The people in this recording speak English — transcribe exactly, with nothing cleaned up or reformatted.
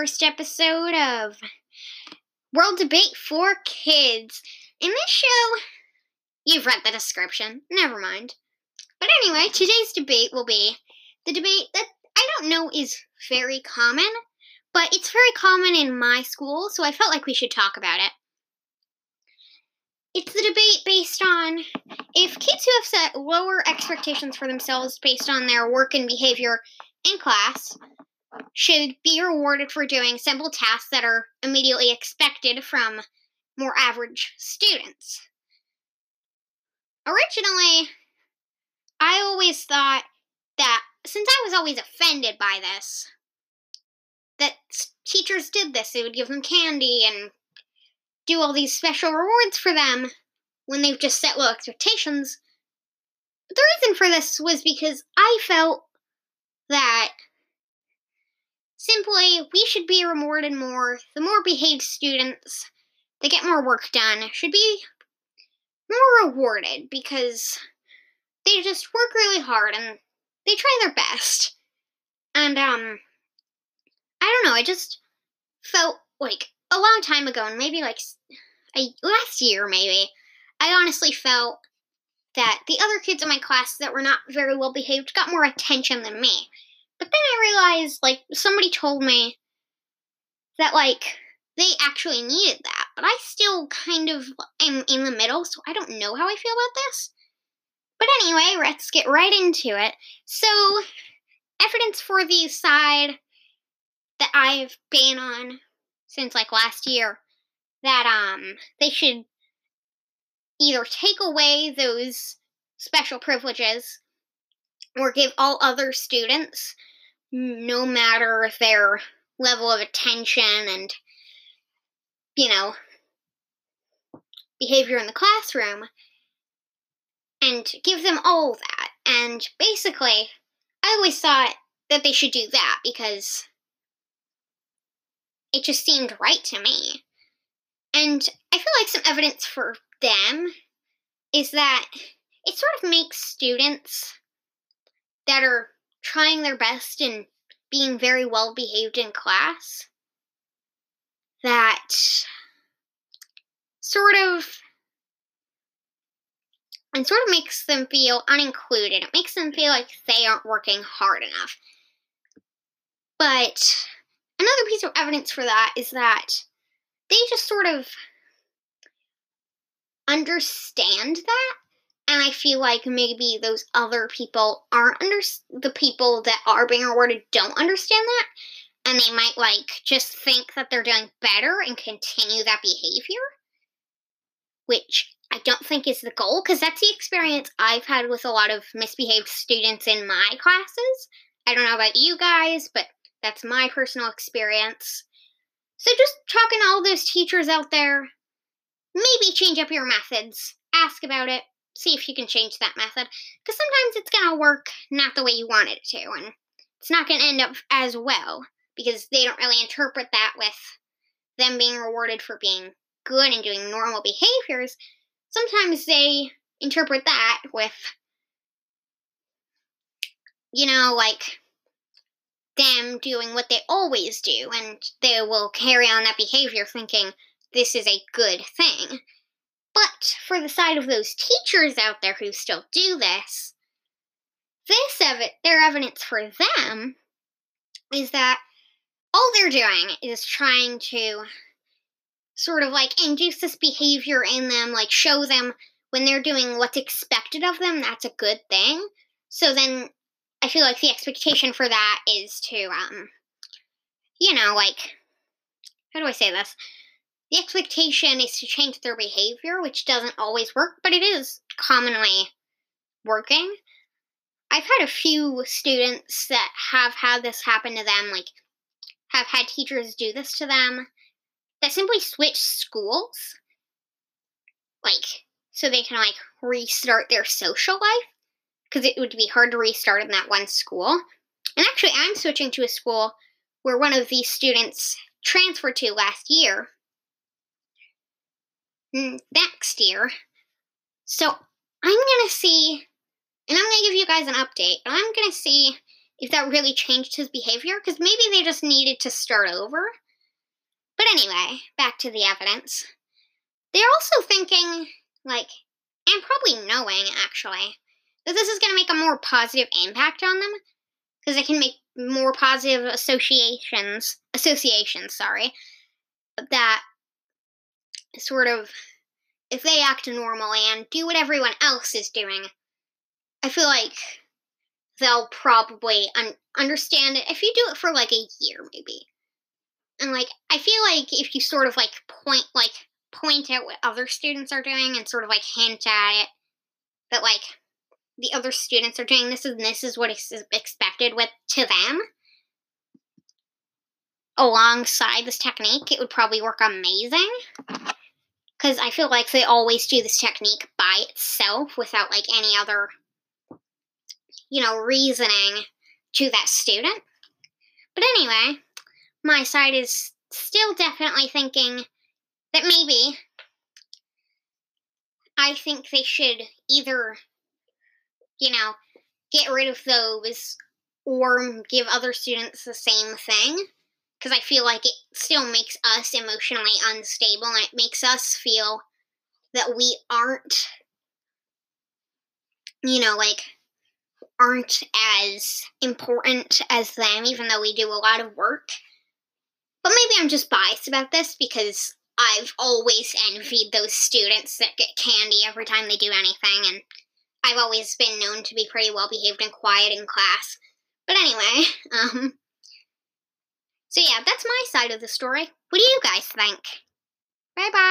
first episode of World Debate for Kids. In this show, you've read the description. Never mind. But anyway, today's debate will be the debate that I don't know is very common, but it's very common in my school, so I felt like we should talk about it. It's the debate based on if kids who have set lower expectations for themselves based on their work and behavior in class should be rewarded for doing simple tasks that are immediately expected from more average students. Originally, I always thought that, since I was always offended by this, that teachers did this. They would give them candy and do all these special rewards for them when they've just set low expectations. But the reason for this was because I felt that simply, we should be rewarded more. The more behaved students that get more work done should be more rewarded because they just work really hard and they try their best. And, um, I don't know, I just felt like a long time ago, and maybe like a, last year maybe, I honestly felt that the other kids in my class that were not very well behaved got more attention than me. But then I realized, like, somebody told me that, like, they actually needed that. But I still kind of am in the middle, so I don't know how I feel about this. But anyway, let's get right into it. So, evidence for the side that I've been on since, like, last year, that, um, they should either take away those special privileges or give all other students, no matter their level of attention and, you know, behavior in the classroom, and give them all that. And basically, I always thought that they should do that because it just seemed right to me. And I feel like some evidence for them is that it sort of makes students that are trying their best and being very well behaved in class, that sort of, and sort of makes them feel unincluded. It makes them feel like they aren't working hard enough. But another piece of evidence for that is that they just sort of understand that. And I feel like maybe those other people aren't under the people that are being rewarded don't understand that. And they might, like, just think that they're doing better and continue that behavior. Which I don't think is the goal, because that's the experience I've had with a lot of misbehaved students in my classes. I don't know about you guys, but that's my personal experience. So just talking to all those teachers out there, maybe change up your methods. Ask about it. See if you can change that method, because sometimes it's going to work not the way you want it to, and it's not going to end up as well, because they don't really interpret that with them being rewarded for being good and doing normal behaviors. Sometimes they interpret that with, you know, like, them doing what they always do, and they will carry on that behavior thinking this is a good thing. But for the side of those teachers out there who still do this, this ev- their evidence for them is that all they're doing is trying to sort of, like, induce this behavior in them, like, show them when they're doing what's expected of them, that's a good thing. So then I feel like the expectation for that is to, um, you know, like, how do I say this? The expectation is to change their behavior, which doesn't always work, but it is commonly working. I've had a few students that have had this happen to them, like, have had teachers do this to them, that simply switch schools, like, so they can, like, restart their social life, because it would be hard to restart in that one school. And actually, I'm switching to a school where one of these students transferred to last year. Next year. So I'm going to see, and I'm going to give you guys an update, but I'm going to see if that really changed his behavior, because maybe they just needed to start over. But anyway, back to the evidence. They're also thinking, like, and probably knowing, actually, that this is going to make a more positive impact on them, because they can make more positive associations, associations, sorry, that sort of, if they act normally and do what everyone else is doing, I feel like they'll probably un- understand it if you do it for, like, a year, maybe. And, like, I feel like if you sort of, like, point, like, point out what other students are doing and sort of, like, hint at it, that, like, the other students are doing this and this is what is expected with to them, alongside this technique, it would probably work amazing. Because I feel like they always do this technique by itself without, like, any other, you know, reasoning to that student. But anyway, my side is still definitely thinking that maybe I think they should either, you know, get rid of those or give other students the same thing. Because I feel like it still makes us emotionally unstable, and it makes us feel that we aren't, you know, like, aren't as important as them, even though we do a lot of work. But maybe I'm just biased about this, because I've always envied those students that get candy every time they do anything, and I've always been known to be pretty well behaved and quiet in class. But anyway, um... so yeah, that's my side of the story. What do you guys think? Bye-bye.